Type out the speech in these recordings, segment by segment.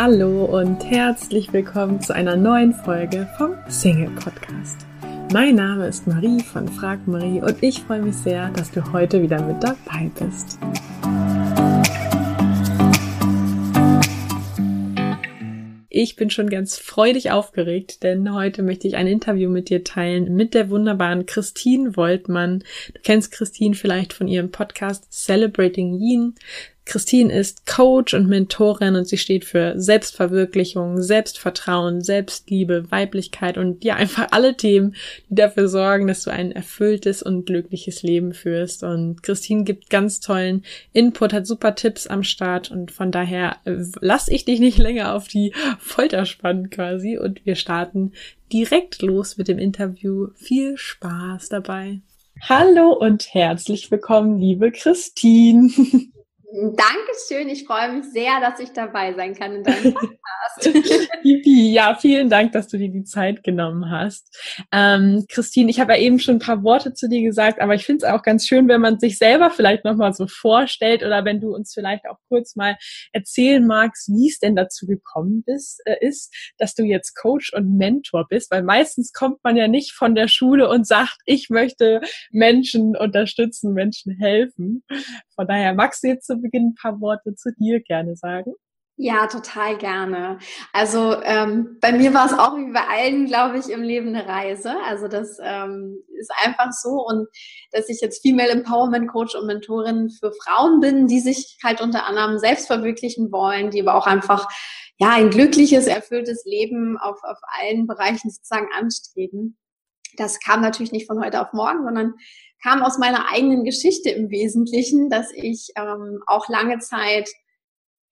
Hallo und herzlich willkommen zu einer neuen Folge vom Single Podcast. Mein Name ist Marie von Frag Marie und ich freue mich sehr, dass du heute wieder mit dabei bist. Ich bin schon ganz freudig aufgeregt, denn heute möchte ich ein Interview mit dir teilen mit der wunderbaren Kristin Woltmann. Du kennst Kristin vielleicht von ihrem Podcast Celebrating Yin. Kristin ist Coach und Mentorin und sie steht für Selbstverwirklichung, Selbstvertrauen, Selbstliebe, Weiblichkeit und ja, einfach alle Themen, die dafür sorgen, dass du ein erfülltes und glückliches Leben führst. Und Kristin gibt ganz tollen Input, hat super Tipps am Start und von daher lasse ich dich nicht länger auf die Folter spannen quasi und wir starten direkt los mit dem Interview. Viel Spaß dabei. Hallo und herzlich willkommen, liebe Kristin. Dankeschön, ich freue mich sehr, dass ich dabei sein kann in deinem Podcast. Ja, vielen Dank, dass du dir die Zeit genommen hast. Kristin, ich habe ja eben schon ein paar Worte zu dir gesagt, aber ich finde es auch ganz schön, wenn man sich selber vielleicht nochmal so vorstellt oder wenn du uns vielleicht auch kurz mal erzählen magst, wie es denn dazu gekommen ist, dass du jetzt Coach und Mentor bist, weil meistens kommt man ja nicht von der Schule und sagt, ich möchte Menschen unterstützen, Menschen helfen. Von daher magst du jetzt zu Beginn ein paar Worte zu dir gerne sagen. Ja, total gerne. Also bei mir war es auch wie bei allen, glaube ich, im Leben eine Reise. Also das ist einfach so und dass ich jetzt Female Empowerment Coach und Mentorin für Frauen bin, die sich halt unter anderem selbst verwirklichen wollen, die aber auch einfach ja ein glückliches, erfülltes Leben auf allen Bereichen sozusagen anstreben. Das kam natürlich nicht von heute auf morgen, sondern kam aus meiner eigenen Geschichte im Wesentlichen, dass ich auch lange Zeit,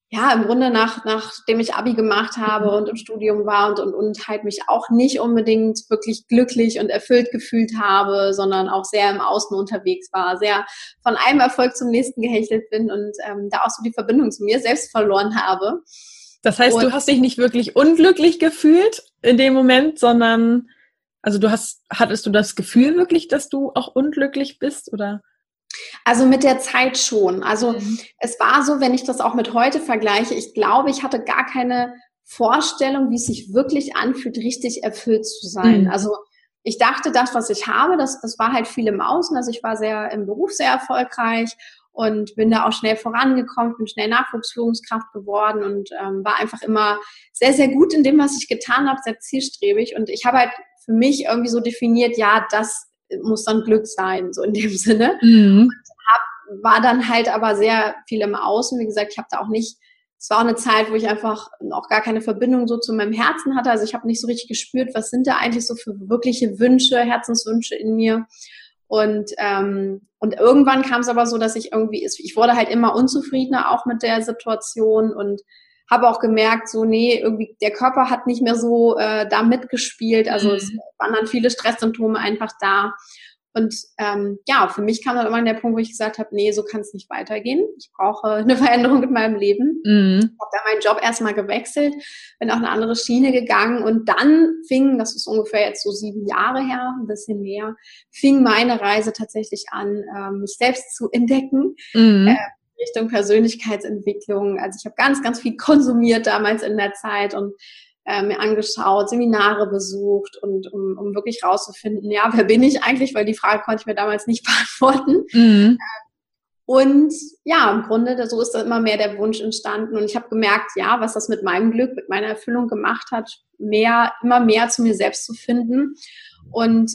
ja, im Grunde nachdem ich Abi gemacht habe und im Studium war und halt mich auch nicht unbedingt wirklich glücklich und erfüllt gefühlt habe, sondern auch sehr im Außen unterwegs war, sehr von einem Erfolg zum nächsten gehechelt bin und da auch so die Verbindung zu mir selbst verloren habe. Das heißt, du hast dich nicht wirklich unglücklich gefühlt in dem Moment, sondern... Also hattest du das Gefühl wirklich, dass du auch unglücklich bist, oder? Also mit der Zeit schon. Also es war so, wenn ich das auch mit heute vergleiche, ich glaube, ich hatte gar keine Vorstellung, wie es sich wirklich anfühlt, richtig erfüllt zu sein. Mhm. Also ich dachte, das, was ich habe, das war halt viel im Außen. Also ich war sehr im Beruf sehr erfolgreich und bin da auch schnell vorangekommen, bin schnell Nachwuchsführungskraft geworden und war einfach immer sehr, sehr gut in dem, was ich getan habe, sehr zielstrebig. Und ich habe halt für mich irgendwie so definiert, ja, das muss dann Glück sein, so in dem Sinne. Mhm. Und war dann halt aber sehr viel im Außen. Wie gesagt, ich habe da auch nicht, es war auch eine Zeit, wo ich einfach auch gar keine Verbindung so zu meinem Herzen hatte. Also ich habe nicht so richtig gespürt, was sind da eigentlich so für wirkliche Wünsche, Herzenswünsche in mir. Und irgendwann kam es aber so, dass ich irgendwie, ich wurde halt immer unzufriedener auch mit der Situation und habe auch gemerkt, so nee, irgendwie der Körper hat nicht mehr so da mitgespielt, also es waren dann viele Stresssymptome einfach da. Und ja, für mich kam dann irgendwann der Punkt, wo ich gesagt habe, nee, so kann es nicht weitergehen. Ich brauche eine Veränderung in meinem Leben. Ich habe da meinen Job erstmal gewechselt, bin auf eine andere Schiene gegangen und dann fing, das ist ungefähr jetzt so 7 Jahre her, ein bisschen mehr, fing meine Reise tatsächlich an, mich selbst zu entdecken. Richtung Persönlichkeitsentwicklung. Also ich habe ganz, ganz viel konsumiert damals in der Zeit und mir angeschaut, Seminare besucht und um wirklich rauszufinden, ja, wer bin ich eigentlich? Weil die Frage konnte ich mir damals nicht beantworten. Und ja, im Grunde, so ist da immer mehr der Wunsch entstanden und ich habe gemerkt, ja, was das mit meinem Glück, mit meiner Erfüllung gemacht hat, immer mehr zu mir selbst zu finden und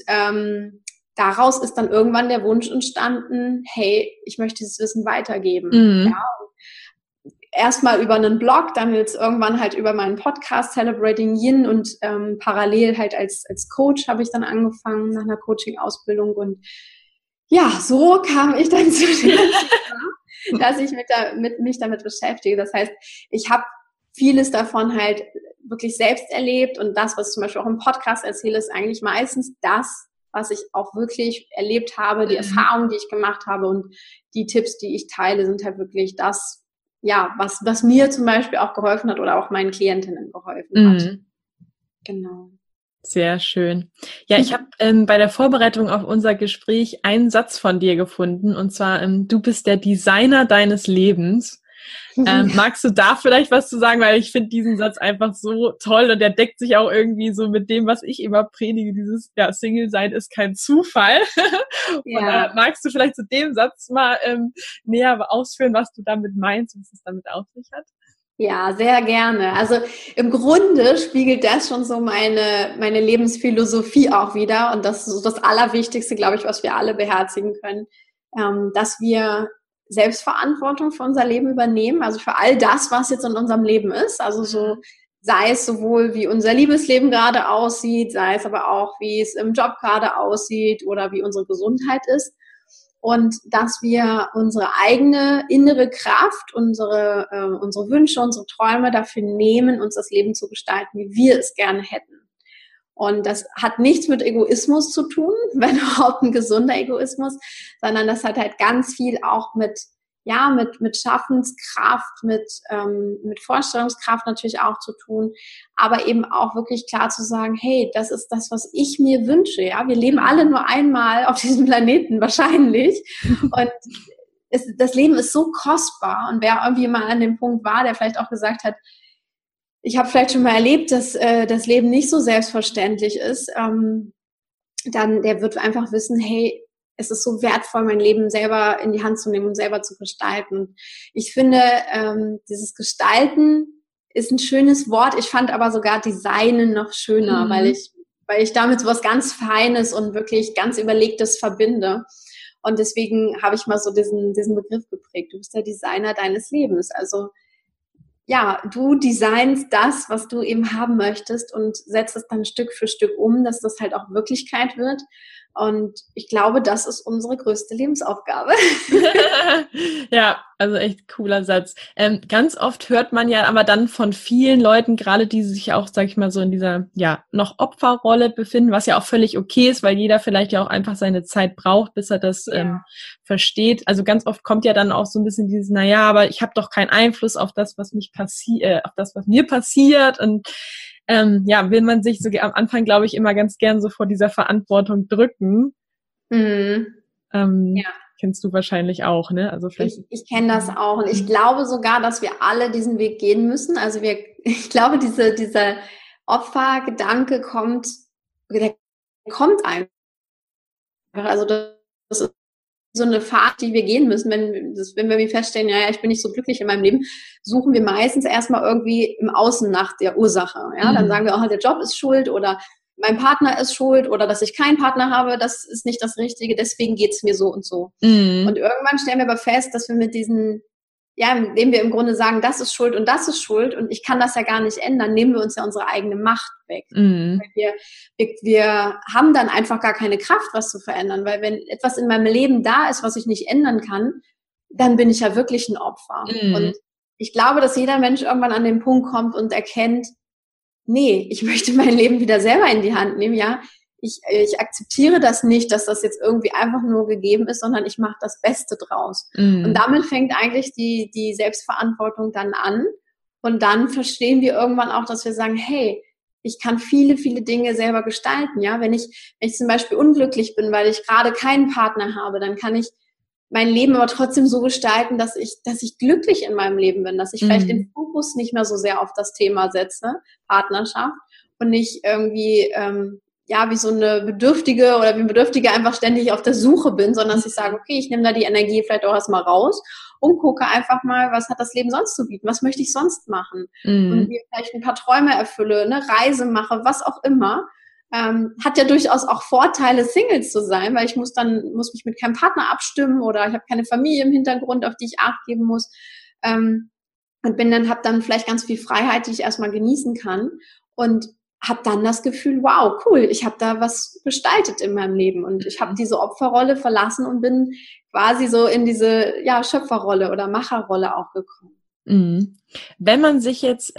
daraus ist dann irgendwann der Wunsch entstanden, hey, ich möchte dieses Wissen weitergeben. Ja, erstmal über einen Blog, dann jetzt irgendwann halt über meinen Podcast Celebrating Yin und parallel halt als Coach habe ich dann angefangen nach einer Coaching-Ausbildung und ja, so kam ich dann zu dem, dass ich mich damit beschäftige. Das heißt, ich habe vieles davon halt wirklich selbst erlebt und das, was ich zum Beispiel auch im Podcast erzähle, ist eigentlich meistens das, was ich auch wirklich erlebt habe, die Erfahrungen, die ich gemacht habe und die Tipps, die ich teile, sind halt wirklich das, ja, was mir zum Beispiel auch geholfen hat oder auch meinen Klientinnen geholfen hat. Genau. Sehr schön. Ja, ich habe bei der Vorbereitung auf unser Gespräch einen Satz von dir gefunden und zwar, du bist der Designer deines Lebens. Magst du da vielleicht was zu sagen? Weil ich finde diesen Satz einfach so toll und der deckt sich auch irgendwie so mit dem, was ich immer predige, dieses Single-Sein ist kein Zufall. Ja. Magst du vielleicht zu dem Satz mal näher ausführen, was du damit meinst, was es damit auf sich hat? Ja, sehr gerne. Also im Grunde spiegelt das schon so meine Lebensphilosophie auch wieder. Und das ist so das Allerwichtigste, glaube ich, was wir alle beherzigen können, dass wir Selbstverantwortung für unser Leben übernehmen, also für all das, was jetzt in unserem Leben ist. Also so sei es sowohl, wie unser Liebesleben gerade aussieht, sei es aber auch, wie es im Job gerade aussieht oder wie unsere Gesundheit ist. Und dass wir unsere eigene innere Kraft, unsere Wünsche, unsere Träume dafür nehmen, uns das Leben zu gestalten, wie wir es gerne hätten. Und das hat nichts mit Egoismus zu tun, wenn überhaupt ein gesunder Egoismus, sondern das hat halt ganz viel auch mit Schaffenskraft, mit Vorstellungskraft natürlich auch zu tun, aber eben auch wirklich klar zu sagen, hey, das ist das, was ich mir wünsche, ja, wir leben alle nur einmal auf diesem Planeten wahrscheinlich und das Leben ist so kostbar und wer irgendwie mal an dem Punkt war, der vielleicht auch gesagt hat, ich habe vielleicht schon mal erlebt, dass das Leben nicht so selbstverständlich ist, dann der wird einfach wissen, hey, es ist so wertvoll, mein Leben selber in die Hand zu nehmen und selber zu gestalten. Ich finde, dieses Gestalten ist ein schönes Wort. Ich fand aber sogar Designen noch schöner, weil ich damit so was ganz Feines und wirklich ganz Überlegtes verbinde. Und deswegen habe ich mal so diesen Begriff geprägt. Du bist der Designer deines Lebens. Also ja, du designst das, was du eben haben möchtest und setzt es dann Stück für Stück um, dass das halt auch Wirklichkeit wird. Und ich glaube, das ist unsere größte Lebensaufgabe. Ja, also echt cooler Satz. Ganz oft hört man ja aber dann von vielen Leuten, gerade die sich auch, sag ich mal, so in dieser, ja, noch Opferrolle befinden, was ja auch völlig okay ist, weil jeder vielleicht ja auch einfach seine Zeit braucht, bis er das versteht. Also ganz oft kommt ja dann auch so ein bisschen dieses, naja, aber ich habe doch keinen Einfluss auf das, was mich auf das, was mir passiert und will man sich so am Anfang, glaube ich, immer ganz gern so vor dieser Verantwortung drücken. Kennst du wahrscheinlich auch, ne? Also vielleicht. Ich kenne das auch und ich glaube sogar, dass wir alle diesen Weg gehen müssen. Also ich glaube, dieser Opfergedanke kommt einfach. Also das ist so eine Fahrt, die wir gehen müssen, wenn wir feststellen, ja, ich bin nicht so glücklich in meinem Leben, suchen wir meistens erstmal irgendwie im Außen nach der Ursache. Ja? Dann sagen wir auch, der Job ist schuld oder mein Partner ist schuld oder dass ich keinen Partner habe, das ist nicht das Richtige, deswegen geht's mir so und so. Und irgendwann stellen wir aber fest, dass wir mit diesen, ja, indem wir im Grunde sagen, das ist schuld und ich kann das ja gar nicht ändern, nehmen wir uns ja unsere eigene Macht weg. Wir haben dann einfach gar keine Kraft, was zu verändern, weil wenn etwas in meinem Leben da ist, was ich nicht ändern kann, dann bin ich ja wirklich ein Opfer. Und ich glaube, dass jeder Mensch irgendwann an den Punkt kommt und erkennt, nee, ich möchte mein Leben wieder selber in die Hand nehmen, ja. Ich akzeptiere das nicht, dass das jetzt irgendwie einfach nur gegeben ist, sondern ich mache das Beste draus. Und damit fängt eigentlich die Selbstverantwortung dann an. Und dann verstehen wir irgendwann auch, dass wir sagen, hey, ich kann viele, viele Dinge selber gestalten. Ja, wenn ich zum Beispiel unglücklich bin, weil ich gerade keinen Partner habe, dann kann ich mein Leben aber trotzdem so gestalten, dass ich glücklich in meinem Leben bin, dass ich vielleicht den Fokus nicht mehr so sehr auf das Thema setze, Partnerschaft, und nicht irgendwie wie so eine Bedürftige oder wie ein Bedürftiger einfach ständig auf der Suche bin, sondern dass ich sage, okay, ich nehme da die Energie vielleicht auch erstmal raus und gucke einfach mal, was hat das Leben sonst zu bieten, was möchte ich sonst machen? Und mir vielleicht ein paar Träume erfülle, eine Reise mache, was auch immer. Hat ja durchaus auch Vorteile, Singles zu sein, weil ich muss mich mit keinem Partner abstimmen oder ich habe keine Familie im Hintergrund, auf die ich Acht geben muss. Und habe dann vielleicht ganz viel Freiheit, die ich erstmal genießen kann. Und habe dann das Gefühl, wow, cool, ich habe da was gestaltet in meinem Leben und ich habe diese Opferrolle verlassen und bin quasi so in diese Schöpferrolle oder Macherrolle auch gekommen. Wenn man sich jetzt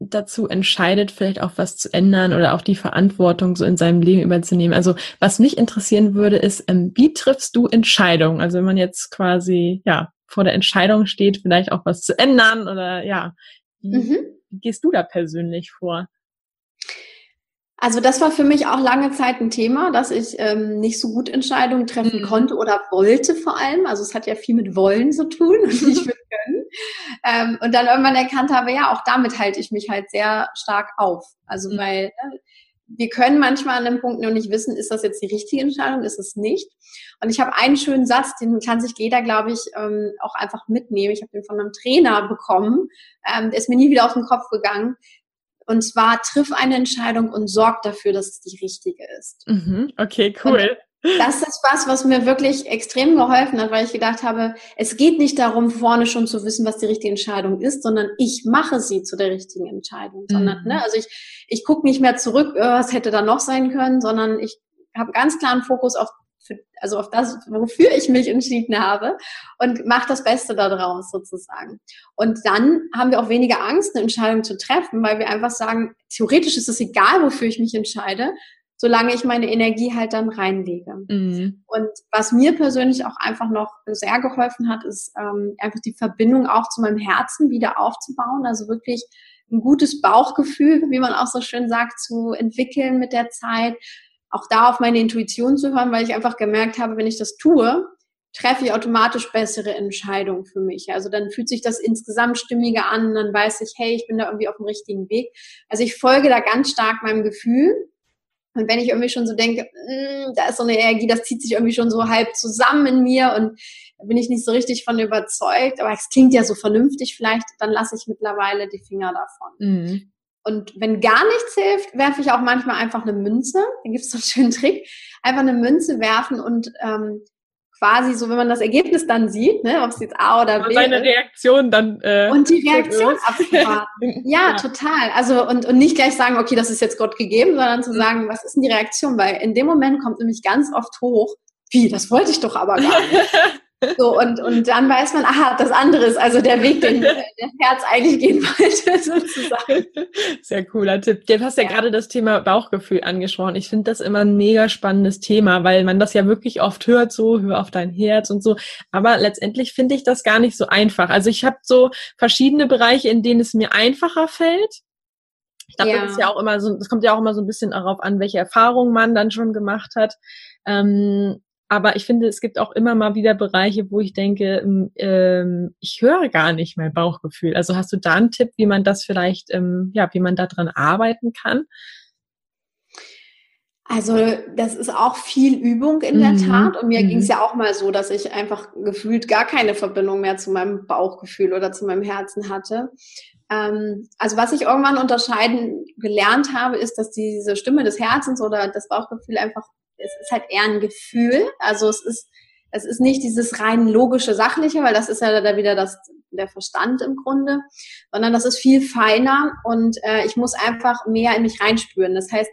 dazu entscheidet, vielleicht auch was zu ändern oder auch die Verantwortung so in seinem Leben überzunehmen, also was mich interessieren würde, ist, wie triffst du Entscheidungen? Also wenn man jetzt quasi vor der Entscheidung steht, vielleicht auch was zu ändern oder wie gehst du da persönlich vor? Also das war für mich auch lange Zeit ein Thema, dass ich nicht so gut Entscheidungen treffen konnte oder wollte vor allem. Also es hat ja viel mit Wollen zu tun und nicht mit Können. Und dann irgendwann erkannt habe, ja, auch damit halte ich mich halt sehr stark auf. Also weil wir können manchmal an einem Punkt nur nicht wissen, ist das jetzt die richtige Entscheidung, ist es nicht. Und ich habe einen schönen Satz, den kann sich jeder, glaube ich, auch einfach mitnehmen. Ich habe den von einem Trainer bekommen, der ist mir nie wieder aus dem Kopf gegangen. Und zwar, triff eine Entscheidung und sorg dafür, dass es die richtige ist. Okay, cool. Und das ist was mir wirklich extrem geholfen hat, weil ich gedacht habe, es geht nicht darum, vorne schon zu wissen, was die richtige Entscheidung ist, sondern ich mache sie zu der richtigen Entscheidung. Sondern, also ich gucke nicht mehr zurück, was hätte da noch sein können, sondern ich habe ganz klaren Fokus auf das, wofür ich mich entschieden habe, und mache das Beste daraus sozusagen. Und dann haben wir auch weniger Angst, eine Entscheidung zu treffen, weil wir einfach sagen, theoretisch ist es egal, wofür ich mich entscheide, solange ich meine Energie halt dann reinlege. Und was mir persönlich auch einfach noch sehr geholfen hat, ist einfach die Verbindung auch zu meinem Herzen wieder aufzubauen, also wirklich ein gutes Bauchgefühl, wie man auch so schön sagt, zu entwickeln mit der Zeit, auch da auf meine Intuition zu hören, weil ich einfach gemerkt habe, wenn ich das tue, treffe ich automatisch bessere Entscheidungen für mich. Also dann fühlt sich das insgesamt stimmiger an, dann weiß ich, hey, ich bin da irgendwie auf dem richtigen Weg. Also ich folge da ganz stark meinem Gefühl. Und wenn ich irgendwie schon so denke, da ist so eine Energie, das zieht sich irgendwie schon so halb zusammen in mir und da bin ich nicht so richtig von überzeugt, aber es klingt ja so vernünftig vielleicht, dann lasse ich mittlerweile die Finger davon. Und wenn gar nichts hilft, werfe ich auch manchmal einfach eine Münze. Da gibt es so einen schönen Trick. Einfach eine Münze werfen und quasi so, wenn man das Ergebnis dann sieht, ne, ob es jetzt A oder B ist. Seine Reaktion dann... und die Reaktion abwarten. Ja, total. Also und nicht gleich sagen, okay, das ist jetzt Gott gegeben, sondern zu sagen, was ist denn die Reaktion? Weil in dem Moment kommt nämlich ganz oft hoch, wie, das wollte ich doch aber gar nicht. So, und dann weiß man, aha, das andere ist also der Weg, den das Herz eigentlich gehen wollte, sozusagen. Sehr cooler Tipp. Du hast ja gerade das Thema Bauchgefühl angesprochen. Ich finde das immer ein mega spannendes Thema, weil man das ja wirklich oft hört, so, hör auf dein Herz und so. Aber letztendlich finde ich das gar nicht so einfach. Also ich habe so verschiedene Bereiche, in denen es mir einfacher fällt. Ich glaube, das ist ja auch immer so, das kommt ja auch immer so ein bisschen darauf an, welche Erfahrungen man dann schon gemacht hat. Aber ich finde, es gibt auch immer mal wieder Bereiche, wo ich denke, ich höre gar nicht mein Bauchgefühl. Also hast du da einen Tipp, wie man das vielleicht, wie man da dran arbeiten kann? Also das ist auch viel Übung in der Tat. Und mir ging es ja auch mal so, dass ich einfach gefühlt gar keine Verbindung mehr zu meinem Bauchgefühl oder zu meinem Herzen hatte. Also was ich irgendwann unterscheiden gelernt habe, ist, dass diese Stimme des Herzens oder das Bauchgefühl einfach, es ist halt eher ein Gefühl, also es ist nicht dieses rein logische, sachliche, weil das ist ja da wieder der Verstand im Grunde, sondern das ist viel feiner und ich muss einfach mehr in mich reinspüren. Das heißt,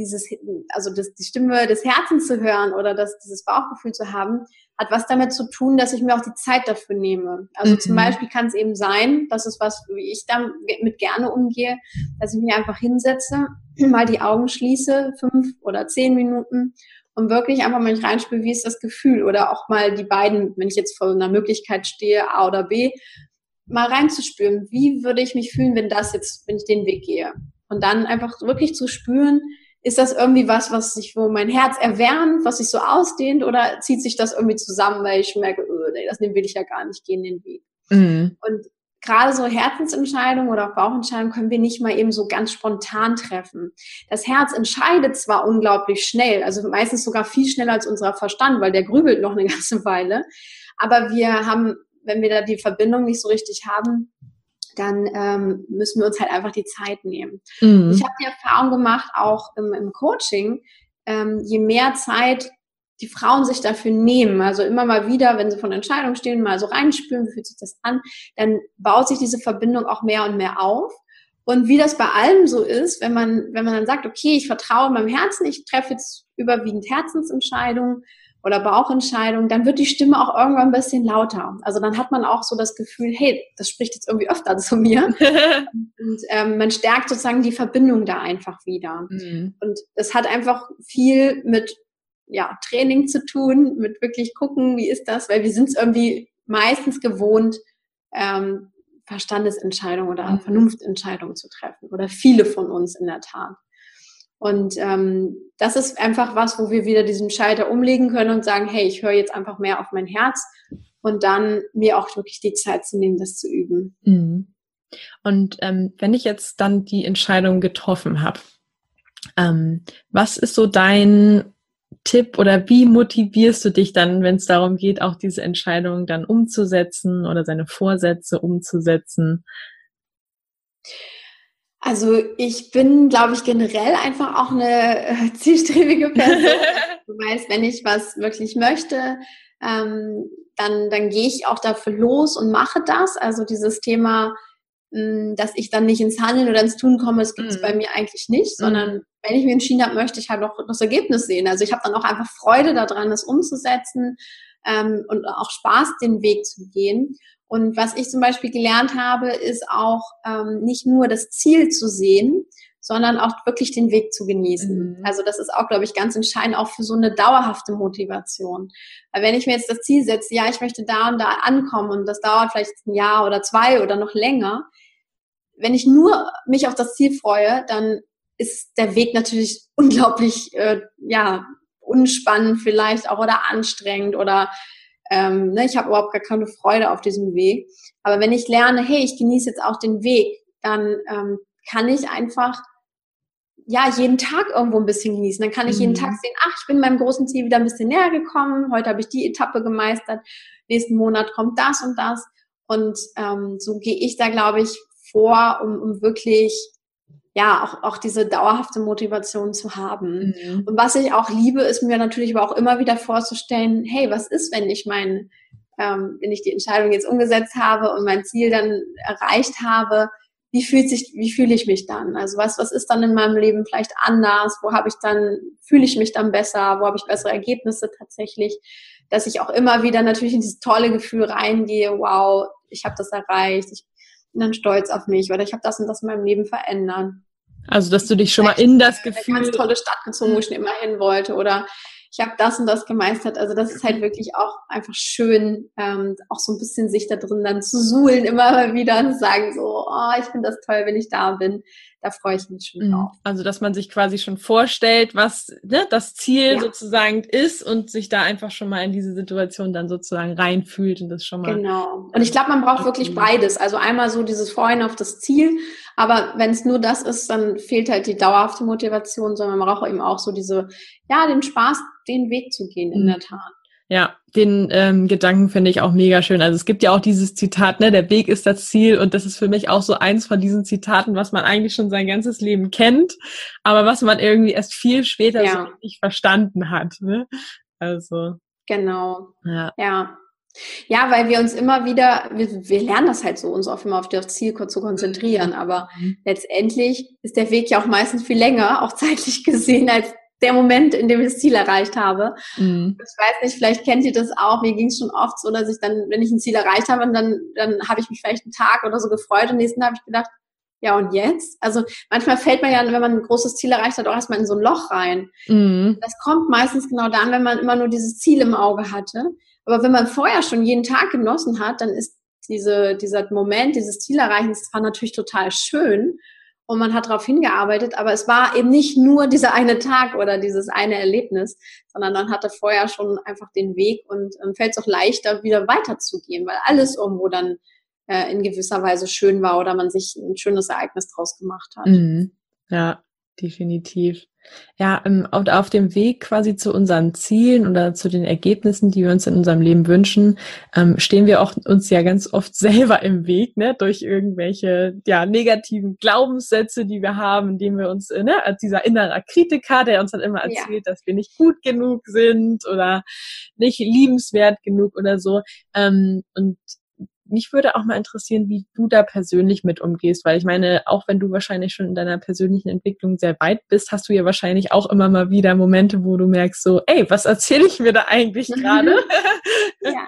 die Stimme des Herzens zu hören oder dieses Bauchgefühl zu haben, hat was damit zu tun, dass ich mir auch die Zeit dafür nehme. Also zum Beispiel kann es eben sein, das ist was, wie ich damit gerne umgehe, dass ich mich einfach hinsetze, mal die Augen schließe, 5 oder 10 Minuten und wirklich einfach mal reinspüre, wie ist das Gefühl, oder auch mal die beiden, wenn ich jetzt vor einer Möglichkeit stehe, A oder B, mal reinzuspüren, wie würde ich mich fühlen, wenn ich den Weg gehe. Und dann einfach wirklich zu spüren, ist das irgendwie wo mein Herz erwärmt, was sich so ausdehnt, oder zieht sich das irgendwie zusammen, weil ich merke, das will ich ja gar nicht gehen, den Weg. Und gerade so Herzensentscheidungen oder auch Bauchentscheidungen können wir nicht mal eben so ganz spontan treffen. Das Herz entscheidet zwar unglaublich schnell, also meistens sogar viel schneller als unser Verstand, weil der grübelt noch eine ganze Weile, aber wir haben, wenn wir da die Verbindung nicht so richtig haben, dann müssen wir uns halt einfach die Zeit nehmen. Ich habe die Erfahrung gemacht, auch im Coaching, je mehr Zeit die Frauen sich dafür nehmen, also immer mal wieder, wenn sie vor einer Entscheidung stehen, mal so reinspüren, wie fühlt sich das an, dann baut sich diese Verbindung auch mehr und mehr auf. Und wie das bei allem so ist, wenn man dann sagt, okay, ich vertraue meinem Herzen, ich treffe jetzt überwiegend Herzensentscheidungen oder Bauchentscheidung, dann wird die Stimme auch irgendwann ein bisschen lauter. Also dann hat man auch so das Gefühl, hey, das spricht jetzt irgendwie öfter zu mir. Und man stärkt sozusagen die Verbindung da einfach wieder. Und das hat einfach viel mit Training zu tun, mit wirklich gucken, wie ist das? Weil wir sind es irgendwie meistens gewohnt, Verstandesentscheidungen oder Vernunftentscheidungen zu treffen. Oder viele von uns in der Tat. Und das ist einfach was, wo wir wieder diesen Schalter umlegen können und sagen, hey, ich höre jetzt einfach mehr auf mein Herz und dann mir auch wirklich die Zeit zu nehmen, das zu üben. Mhm. Und wenn ich jetzt dann die Entscheidung getroffen habe, was ist so dein Tipp oder wie motivierst du dich dann, wenn es darum geht, auch diese Entscheidung dann umzusetzen oder seine Vorsätze umzusetzen? Also ich bin, glaube ich, generell einfach auch eine zielstrebige Person. Du weißt, wenn ich was wirklich möchte, dann gehe ich auch dafür los und mache das. Also dieses Thema, dass ich dann nicht ins Handeln oder ins Tun komme, das gibt es bei mir eigentlich nicht, sondern wenn ich mir entschieden habe, möchte ich halt auch das Ergebnis sehen. Also ich habe dann auch einfach Freude daran, das umzusetzen und auch Spaß, den Weg zu gehen. Und was ich zum Beispiel gelernt habe, ist auch nicht nur das Ziel zu sehen, sondern auch wirklich den Weg zu genießen. Mhm. Also das ist auch, glaube ich, ganz entscheidend auch für so eine dauerhafte Motivation. Weil wenn ich mir jetzt das Ziel setze, ja, ich möchte da und da ankommen und das dauert vielleicht ein Jahr oder zwei oder noch länger, wenn ich nur mich auf das Ziel freue, dann ist der Weg natürlich unglaublich, unspannend vielleicht auch oder anstrengend oder ich habe überhaupt gar keine Freude auf diesem Weg. Aber wenn ich lerne, hey, ich genieße jetzt auch den Weg, dann kann ich einfach jeden Tag irgendwo ein bisschen genießen. Dann kann ich jeden Tag sehen, ach, ich bin meinem großen Ziel wieder ein bisschen näher gekommen, heute habe ich die Etappe gemeistert, nächsten Monat kommt das und das. Und so gehe ich da, glaube ich, vor, um wirklich auch diese dauerhafte Motivation zu haben. Mhm. Und was ich auch liebe, ist mir natürlich aber auch immer wieder vorzustellen, hey, was ist, wenn ich wenn ich die Entscheidung jetzt umgesetzt habe und mein Ziel dann erreicht habe, wie fühle ich mich dann? Also was ist dann in meinem Leben vielleicht anders? Fühle ich mich dann besser? Wo habe ich bessere Ergebnisse tatsächlich? Dass ich auch immer wieder natürlich in dieses tolle Gefühl reingehe, wow, ich habe das erreicht, ich bin dann stolz auf mich oder ich habe das und das in meinem Leben verändert. Also, dass du dich schon mal in das Gefühl... eine ganz tolle Stadt gezogen, wo ich schon immer hin wollte oder ich habe das und das gemeistert. Also, das ist halt wirklich auch einfach schön, auch so ein bisschen sich da drin dann zu suhlen, immer mal wieder und zu sagen so, oh, ich finde das toll, wenn ich da bin. Da freue ich mich schon drauf. Also, dass man sich quasi schon vorstellt, was das Ziel sozusagen ist und sich da einfach schon mal in diese Situation dann sozusagen reinfühlt und das schon mal... Genau. Und ich glaube, man braucht wirklich beides. Also einmal so dieses Freuen auf das Ziel, aber wenn es nur das ist, dann fehlt halt die dauerhafte Motivation, sondern man braucht eben auch so diese, den Spaß, den Weg zu gehen, in der Tat. Ja, den Gedanken finde ich auch mega schön. Also es gibt ja auch dieses Zitat, der Weg ist das Ziel, und das ist für mich auch so eins von diesen Zitaten, was man eigentlich schon sein ganzes Leben kennt, aber was man irgendwie erst viel später so richtig verstanden hat. Ne? Also genau. Ja. Ja, weil wir uns immer wieder, wir lernen das halt so, uns oft immer auf das Ziel zu konzentrieren, aber letztendlich ist der Weg ja auch meistens viel länger, auch zeitlich gesehen, als der Moment, in dem ich das Ziel erreicht habe. Mhm. Ich weiß nicht, vielleicht kennt ihr das auch, mir ging es schon oft so, dass ich dann, wenn ich ein Ziel erreicht habe, dann habe ich mich vielleicht einen Tag oder so gefreut und nächsten Tag habe ich gedacht, ja und jetzt? Also manchmal fällt man ja, wenn man ein großes Ziel erreicht hat, auch erstmal in so ein Loch rein. Mhm. Das kommt meistens genau dann, wenn man immer nur dieses Ziel im Auge hatte. Aber wenn man vorher schon jeden Tag genossen hat, dann ist dieser Moment, dieses Zielerreichens zwar natürlich total schön, und man hat darauf hingearbeitet, aber es war eben nicht nur dieser eine Tag oder dieses eine Erlebnis, sondern man hatte vorher schon einfach den Weg und fällt es auch leichter, wieder weiterzugehen, weil alles irgendwo dann in gewisser Weise schön war oder man sich ein schönes Ereignis draus gemacht hat. Mhm. Ja, definitiv. Ja, und auf dem Weg quasi zu unseren Zielen oder zu den Ergebnissen, die wir uns in unserem Leben wünschen, stehen wir auch uns ja ganz oft selber im Weg, durch irgendwelche negativen Glaubenssätze, die wir haben, indem wir uns als dieser innerer Kritiker, der uns dann immer erzählt, dass wir nicht gut genug sind oder nicht liebenswert genug oder so. Und mich würde auch mal interessieren, wie du da persönlich mit umgehst, weil ich meine, auch wenn du wahrscheinlich schon in deiner persönlichen Entwicklung sehr weit bist, hast du ja wahrscheinlich auch immer mal wieder Momente, wo du merkst so, ey, was erzähle ich mir da eigentlich gerade? Ja.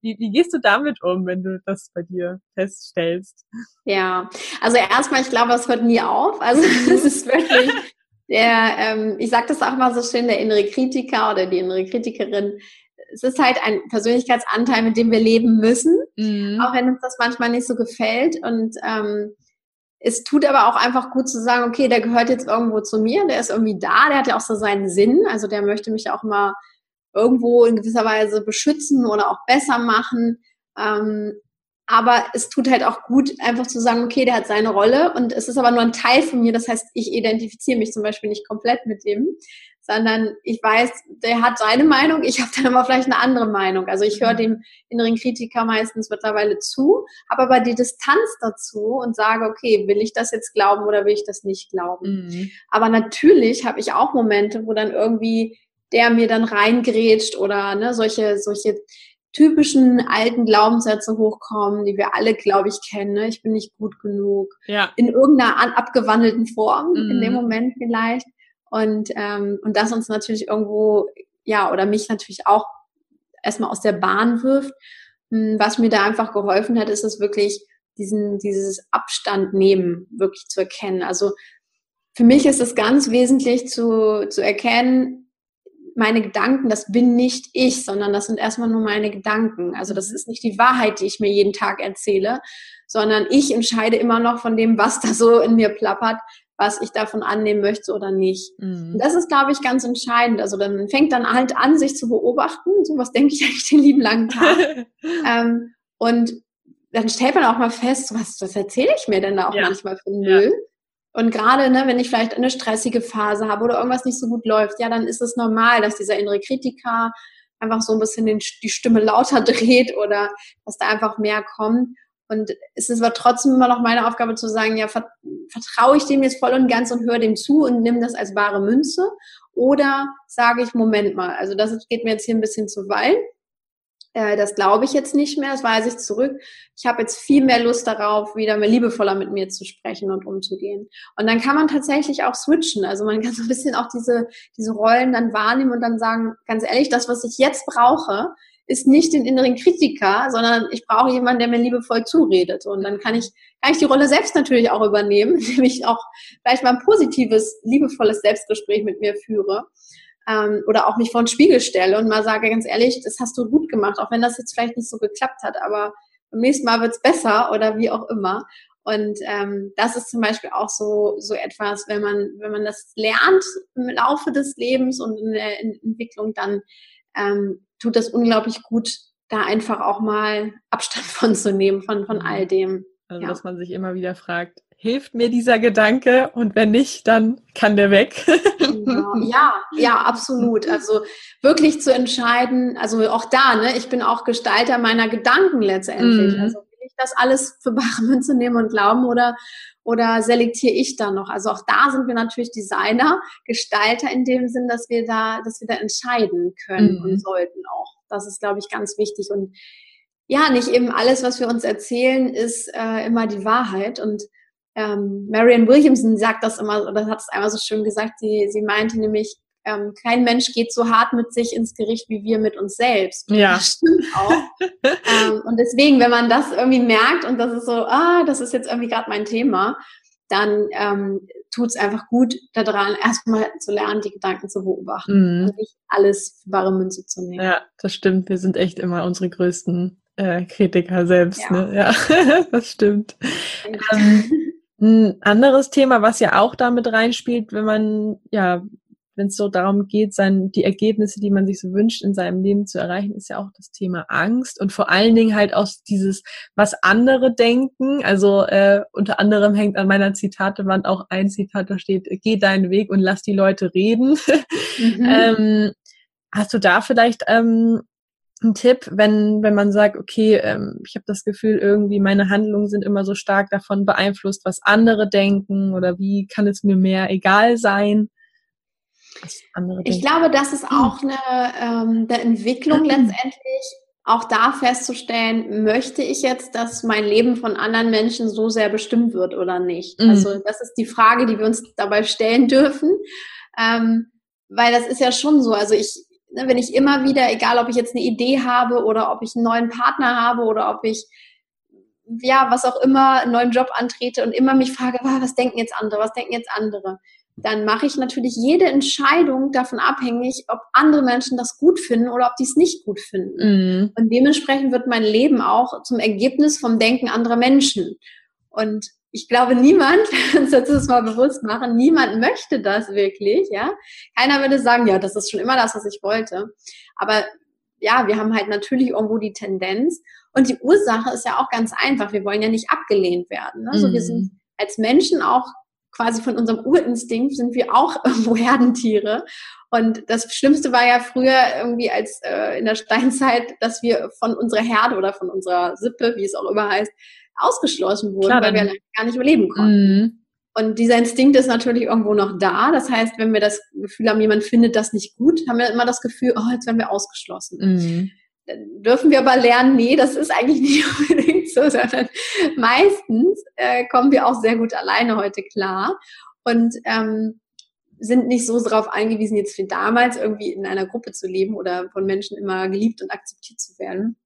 Wie gehst du damit um, wenn du das bei dir feststellst? Ja, also erstmal, ich glaube, das hört nie auf. Also es ist wirklich ich sage das auch mal so schön, der innere Kritiker oder die innere Kritikerin, es ist halt ein Persönlichkeitsanteil, mit dem wir leben müssen, auch wenn uns das manchmal nicht so gefällt. Und es tut aber auch einfach gut zu sagen, okay, der gehört jetzt irgendwo zu mir, der ist irgendwie da, der hat ja auch so seinen Sinn, also der möchte mich ja auch mal irgendwo in gewisser Weise beschützen oder auch besser machen. Aber es tut halt auch gut, einfach zu sagen, okay, der hat seine Rolle und es ist aber nur ein Teil von mir. Das heißt, ich identifiziere mich zum Beispiel nicht komplett mit dem, sondern ich weiß, der hat seine Meinung, ich habe dann aber vielleicht eine andere Meinung. Also ich höre dem inneren Kritiker meistens mittlerweile zu, habe aber die Distanz dazu und sage, okay, will ich das jetzt glauben oder will ich das nicht glauben? Mhm. Aber natürlich habe ich auch Momente, wo dann irgendwie der mir dann reingrätscht oder ne, solche typischen alten Glaubenssätze hochkommen, die wir alle, glaube ich, kennen. Ne? Ich bin nicht gut genug. Ja. In irgendeiner abgewandelten Form, in dem Moment vielleicht. Und das uns natürlich irgendwo, ja, oder mich natürlich auch erstmal aus der Bahn wirft. Was mir da einfach geholfen hat, ist es wirklich, dieses Abstand nehmen, wirklich zu erkennen. Also für mich ist es ganz wesentlich zu erkennen, meine Gedanken, das bin nicht ich, sondern das sind erstmal nur meine Gedanken. Also das ist nicht die Wahrheit, die ich mir jeden Tag erzähle, sondern ich entscheide immer noch von dem, was da so in mir plappert, was ich davon annehmen möchte oder nicht. Mhm. Und das ist, glaube ich, ganz entscheidend. Also dann fängt dann halt an, sich zu beobachten, so was denke ich eigentlich den lieben langen Tag. Und dann stellt man auch mal fest, was erzähle ich mir denn da auch manchmal für Müll? Ja. Und gerade, ne, wenn ich vielleicht eine stressige Phase habe oder irgendwas nicht so gut läuft, ja, dann ist es normal, dass dieser innere Kritiker einfach so ein bisschen die Stimme lauter dreht oder dass da einfach mehr kommt. Und es ist aber trotzdem immer noch meine Aufgabe zu sagen, ja, vertraue ich dem jetzt voll und ganz und höre dem zu und nimm das als wahre Münze? Oder sage ich, Moment mal, also das geht mir jetzt hier ein bisschen zu weit. Das glaube ich jetzt nicht mehr, das weise ich zurück. Ich habe jetzt viel mehr Lust darauf, wieder mehr liebevoller mit mir zu sprechen und umzugehen. Und dann kann man tatsächlich auch switchen. Also man kann so ein bisschen auch diese Rollen dann wahrnehmen und dann sagen, ganz ehrlich, das, was ich jetzt brauche, ist nicht den inneren Kritiker, sondern ich brauche jemanden, der mir liebevoll zuredet. Und dann kann ich die Rolle selbst natürlich auch übernehmen, indem ich auch vielleicht mal ein positives, liebevolles Selbstgespräch mit mir führe. Oder auch mich vor den Spiegel stelle und mal sage, ganz ehrlich, das hast du gut gemacht, auch wenn das jetzt vielleicht nicht so geklappt hat, aber beim nächsten Mal wird's besser oder wie auch immer. Und das ist zum Beispiel auch so etwas, wenn man das lernt im Laufe des Lebens und in der Entwicklung, dann tut das unglaublich gut, da einfach auch mal Abstand von zu nehmen, von all dem. Also dass man sich immer wieder fragt, hilft mir dieser Gedanke? Und wenn nicht, dann kann der weg. Genau. Ja, absolut. Also wirklich zu entscheiden, also auch da, ne, ich bin auch Gestalter meiner Gedanken letztendlich. Mhm. Also will ich das alles für bare Münze nehmen und glauben oder selektiere ich da noch? Also auch da sind wir natürlich Designer, Gestalter in dem Sinn, dass wir da entscheiden können und sollten auch. Das ist, glaube ich, ganz wichtig. Und ja, nicht eben alles, was wir uns erzählen, ist immer die Wahrheit. Und Marianne Williamson sagt das immer, oder hat es einmal so schön gesagt, sie meinte nämlich, kein Mensch geht so hart mit sich ins Gericht, wie wir mit uns selbst. Ja. Das stimmt auch. Und deswegen, wenn man das irgendwie merkt und das ist so, das ist jetzt irgendwie gerade mein Thema, dann tut es einfach gut, daran erstmal zu lernen, die Gedanken zu beobachten und nicht alles für bare Münze zu nehmen. Ja, das stimmt. Wir sind echt immer unsere größten Kritiker selbst. Ja, ne? Ja. Das stimmt. Ein anderes Thema, was ja auch damit reinspielt, wenn es so darum geht, die Ergebnisse, die man sich so wünscht, in seinem Leben zu erreichen, ist ja auch das Thema Angst und vor allen Dingen halt auch dieses, was andere denken. Also unter anderem hängt an meiner Zitatewand auch ein Zitat, da steht, geh deinen Weg und lass die Leute reden. Hast du da vielleicht ein Tipp, wenn man sagt, okay, ich habe das Gefühl, irgendwie meine Handlungen sind immer so stark davon beeinflusst, was andere denken oder wie kann es mir mehr egal sein? Was andere denken. Ich glaube, das ist auch eine Entwicklung letztendlich, auch da festzustellen, möchte ich jetzt, dass mein Leben von anderen Menschen so sehr bestimmt wird oder nicht? Also das ist die Frage, die wir uns dabei stellen dürfen, weil das ist ja schon so, also wenn ich immer wieder, egal ob ich jetzt eine Idee habe oder ob ich einen neuen Partner habe oder ob ich, ja, was auch immer, einen neuen Job antrete und immer mich frage, was denken jetzt andere, dann mache ich natürlich jede Entscheidung davon abhängig, ob andere Menschen das gut finden oder ob die es nicht gut finden. Und dementsprechend wird mein Leben auch zum Ergebnis vom Denken anderer Menschen. Und ich glaube, niemand, sollst du es mal bewusst machen, niemand möchte das wirklich, ja. Keiner würde sagen, ja, das ist schon immer das, was ich wollte. Aber ja, wir haben halt natürlich irgendwo die Tendenz. Und die Ursache ist ja auch ganz einfach. Wir wollen ja nicht abgelehnt werden. Ne? Also wir sind als Menschen auch quasi von unserem Urinstinkt sind wir auch irgendwo Herdentiere. Und das Schlimmste war ja früher irgendwie als in der Steinzeit, dass wir von unserer Herde oder von unserer Sippe, wie es auch immer heißt, ausgeschlossen wurden, klar, weil wir gar nicht überleben konnten. Und dieser Instinkt ist natürlich irgendwo noch da. Das heißt, wenn wir das Gefühl haben, jemand findet das nicht gut, haben wir immer das Gefühl, oh, jetzt werden wir ausgeschlossen. Dann dürfen wir aber lernen, nee, das ist eigentlich nicht unbedingt so, sondern meistens kommen wir auch sehr gut alleine heute klar und sind nicht so darauf angewiesen, jetzt wie damals irgendwie in einer Gruppe zu leben oder von Menschen immer geliebt und akzeptiert zu werden.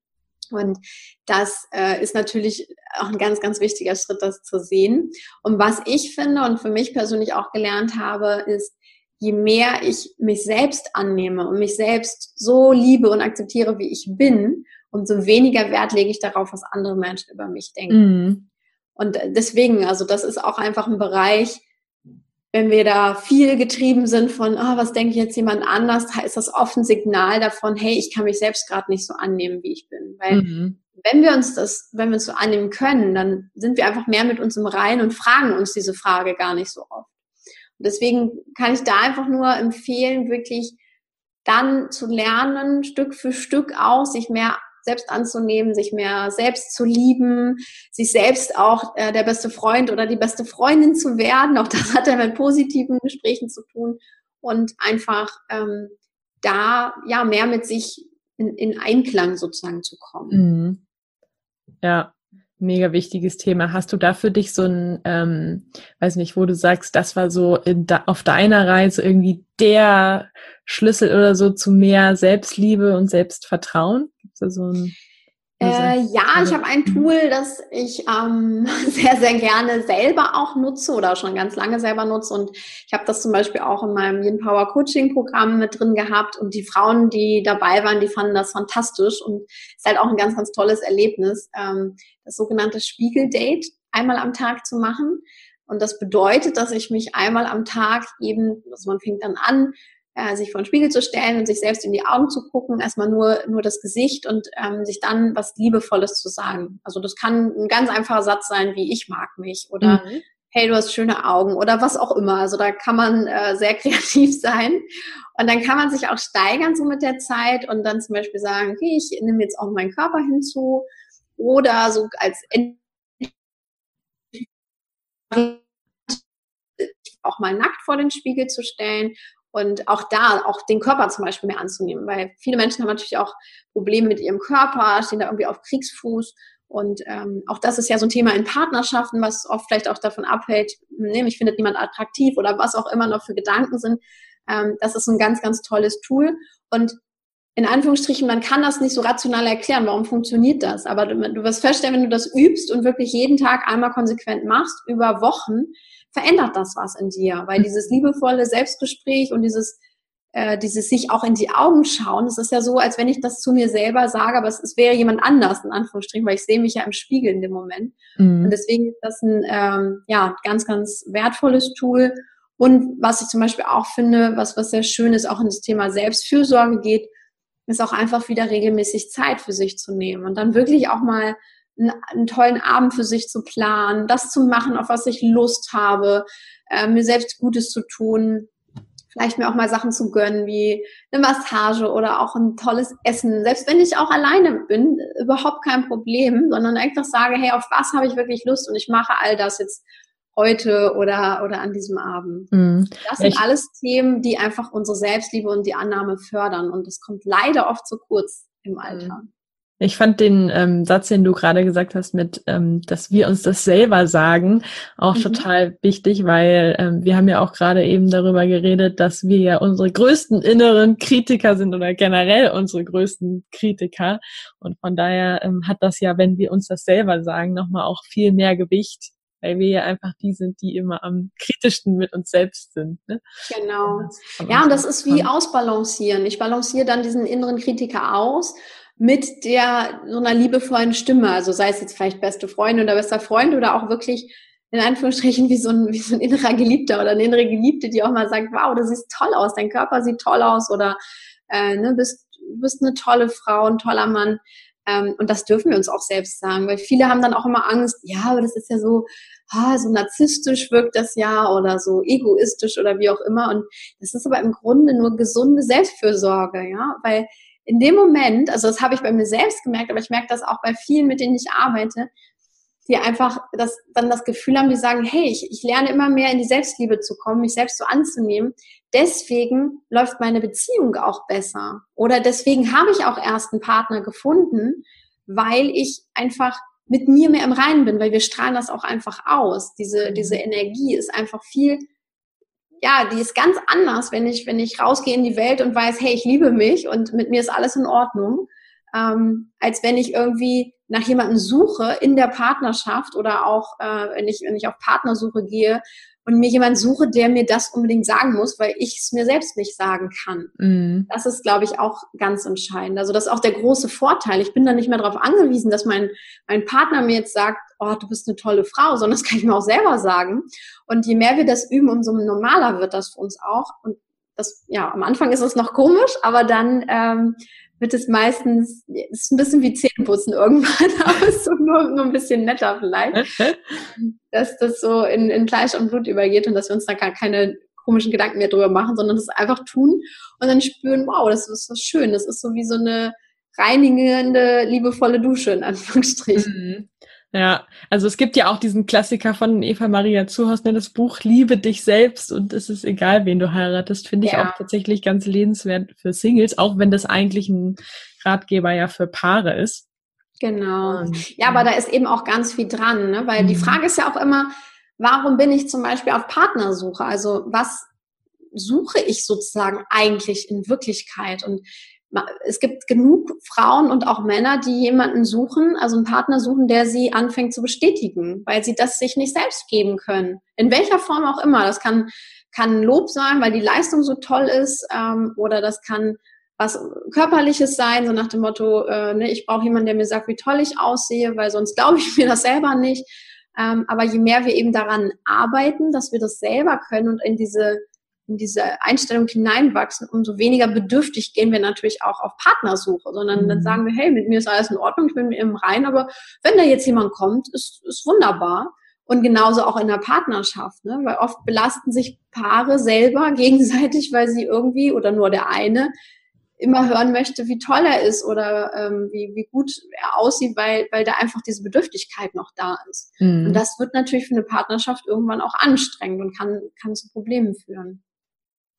Und das ist natürlich auch ein ganz, ganz wichtiger Schritt, das zu sehen. Und was ich finde und für mich persönlich auch gelernt habe, ist, je mehr ich mich selbst annehme und mich selbst so liebe und akzeptiere, wie ich bin, umso weniger Wert lege ich darauf, was andere Menschen über mich denken. Und deswegen, also das ist auch einfach ein Bereich, wenn wir da viel getrieben sind von, oh, was denke ich jetzt jemand anders, ist das oft ein Signal davon, hey, ich kann mich selbst gerade nicht so annehmen, wie ich bin. Weil wenn wir uns so annehmen können, dann sind wir einfach mehr mit uns im Reinen und fragen uns diese Frage gar nicht so oft. Und deswegen kann ich da einfach nur empfehlen, wirklich dann zu lernen, Stück für Stück auch, sich mehr selbst anzunehmen, sich mehr selbst zu lieben, sich selbst auch der beste Freund oder die beste Freundin zu werden. Auch das hat ja mit positiven Gesprächen zu tun und einfach da ja mehr mit sich in Einklang sozusagen zu kommen. Ja, mega wichtiges Thema. Hast du da für dich so ein, weiß nicht, wo du sagst, das war so auf deiner Reise irgendwie der Schlüssel oder so zu mehr Selbstliebe und Selbstvertrauen? Ja, ich habe ein Tool, das ich sehr, sehr gerne selber auch nutze oder schon ganz lange selber nutze, und ich habe das zum Beispiel auch in meinem Yin Power Coaching Programm mit drin gehabt, und die Frauen, die dabei waren, die fanden das fantastisch und ist halt auch ein ganz, ganz tolles Erlebnis, das sogenannte Spiegeldate einmal am Tag zu machen. Und das bedeutet, dass ich mich einmal am Tag eben, also man fängt dann an, sich vor den Spiegel zu stellen und sich selbst in die Augen zu gucken, erstmal nur das Gesicht, und sich dann was Liebevolles zu sagen. Also das kann ein ganz einfacher Satz sein wie, ich mag mich, oder hey, du hast schöne Augen, oder was auch immer. Also da kann man sehr kreativ sein, und dann kann man sich auch steigern so mit der Zeit und dann zum Beispiel sagen, okay, ich nehme jetzt auch meinen Körper hinzu, oder so als auch mal nackt vor den Spiegel zu stellen. Und auch da, auch den Körper zum Beispiel mehr anzunehmen, weil viele Menschen haben natürlich auch Probleme mit ihrem Körper, stehen da irgendwie auf Kriegsfuß, und auch das ist ja so ein Thema in Partnerschaften, was oft vielleicht auch davon abhält, ne, mich findet niemand attraktiv oder was auch immer noch für Gedanken sind. Das ist ein ganz, ganz tolles Tool, und in Anführungsstrichen, man kann das nicht so rational erklären, warum funktioniert das, aber du wirst feststellen, wenn du das übst und wirklich jeden Tag einmal konsequent machst, über Wochen, verändert das was in dir, weil dieses liebevolle Selbstgespräch und dieses sich auch in die Augen schauen, das ist ja so, als wenn ich das zu mir selber sage, aber es wäre jemand anders, in Anführungsstrichen, weil ich sehe mich ja im Spiegel in dem Moment. Und deswegen ist das ein ganz, ganz wertvolles Tool. Und was ich zum Beispiel auch finde, was sehr schön ist, auch in das Thema Selbstfürsorge geht, ist auch einfach wieder regelmäßig Zeit für sich zu nehmen und dann wirklich auch mal einen tollen Abend für sich zu planen, das zu machen, auf was ich Lust habe, mir selbst Gutes zu tun, vielleicht mir auch mal Sachen zu gönnen, wie eine Massage oder auch ein tolles Essen. Selbst wenn ich auch alleine bin, überhaupt kein Problem, sondern einfach sage, hey, auf was habe ich wirklich Lust, und ich mache all das jetzt heute oder an diesem Abend. Das sind alles Themen, die einfach unsere Selbstliebe und die Annahme fördern, und das kommt leider oft zu kurz im Alltag. Ich fand den Satz, den du gerade gesagt hast, mit, dass wir uns das selber sagen, auch total wichtig, weil wir haben ja auch gerade eben darüber geredet, dass wir ja unsere größten inneren Kritiker sind oder generell unsere größten Kritiker. Und von daher hat das ja, wenn wir uns das selber sagen, nochmal auch viel mehr Gewicht, weil wir ja einfach die sind, die immer am kritischsten mit uns selbst sind. Ne? Genau. Ja, und das ist wie ausbalancieren. Ich balanciere dann diesen inneren Kritiker aus mit so einer liebevollen Stimme, also sei es jetzt vielleicht beste Freundin oder bester Freund oder auch wirklich in Anführungsstrichen wie so ein innerer Geliebter oder eine innere Geliebte, die auch mal sagt, wow, du siehst toll aus, dein Körper sieht toll aus oder du bist eine tolle Frau, ein toller Mann. Und das dürfen wir uns auch selbst sagen, weil viele haben dann auch immer Angst, ja, aber das ist ja so, so narzisstisch wirkt das ja oder so egoistisch oder wie auch immer. Und das ist aber im Grunde nur gesunde Selbstfürsorge, ja, weil in dem Moment, also das habe ich bei mir selbst gemerkt, aber ich merke das auch bei vielen, mit denen ich arbeite, die einfach dann das Gefühl haben, die sagen, hey, ich lerne immer mehr in die Selbstliebe zu kommen, mich selbst so anzunehmen. Deswegen läuft meine Beziehung auch besser. Oder deswegen habe ich auch erst einen Partner gefunden, weil ich einfach mit mir mehr im Reinen bin, weil wir strahlen das auch einfach aus. Diese Energie ist einfach viel, ja, die ist ganz anders, wenn ich rausgehe in die Welt und weiß, hey, ich liebe mich und mit mir ist alles in Ordnung, als wenn ich irgendwie nach jemandem suche in der Partnerschaft oder auch, wenn ich auf Partnersuche gehe und mir jemanden suche, der mir das unbedingt sagen muss, weil ich es mir selbst nicht sagen kann. Mhm. Das ist, glaube ich, auch ganz entscheidend. Also das ist auch der große Vorteil. Ich bin da nicht mehr darauf angewiesen, dass mein Partner mir jetzt sagt, oh, du bist eine tolle Frau, sondern das kann ich mir auch selber sagen. Und je mehr wir das üben, umso normaler wird das für uns auch. Und das, ja, am Anfang ist es noch komisch, aber dann wird es meistens, es ist ein bisschen wie Zähneputzen irgendwann, aber es ist nur ein bisschen netter vielleicht, dass das so in Fleisch und Blut übergeht und dass wir uns da gar keine komischen Gedanken mehr drüber machen, sondern das einfach tun und dann spüren, wow, das ist was schön, das ist so wie so eine reinigende, liebevolle Dusche in Anführungsstrichen. Mhm. Ja, also es gibt ja auch diesen Klassiker von Eva-Maria Zuhaus, ne, das Buch Liebe dich selbst und es ist egal, wen du heiratest, finde ich auch tatsächlich ganz lesenswert für Singles, auch wenn das eigentlich ein Ratgeber ja für Paare ist. Genau. Ja, aber da ist eben auch ganz viel dran, ne? Weil die Frage ist ja auch immer, warum bin ich zum Beispiel auf Partnersuche? Also was suche ich sozusagen eigentlich in Wirklichkeit? Und es gibt genug Frauen und auch Männer, die jemanden suchen, also einen Partner suchen, der sie anfängt zu bestätigen, weil sie das sich nicht selbst geben können. In welcher Form auch immer. Das kann Lob sein, weil die Leistung so toll ist, oder das kann was Körperliches sein, so nach dem Motto, ich brauche jemanden, der mir sagt, wie toll ich aussehe, weil sonst glaube ich mir das selber nicht. Aber je mehr wir eben daran arbeiten, dass wir das selber können und in diese Einstellung hineinwachsen, umso weniger bedürftig gehen wir natürlich auch auf Partnersuche, sondern dann sagen wir, hey, mit mir ist alles in Ordnung, ich bin mit mir im Reinen, aber wenn da jetzt jemand kommt, ist wunderbar. Und genauso auch in der Partnerschaft, ne? Weil oft belasten sich Paare selber gegenseitig, weil sie irgendwie oder nur der eine immer hören möchte, wie toll er ist oder wie gut er aussieht, weil da einfach diese Bedürftigkeit noch da ist. Mhm. Und das wird natürlich für eine Partnerschaft irgendwann auch anstrengend und kann zu Problemen führen.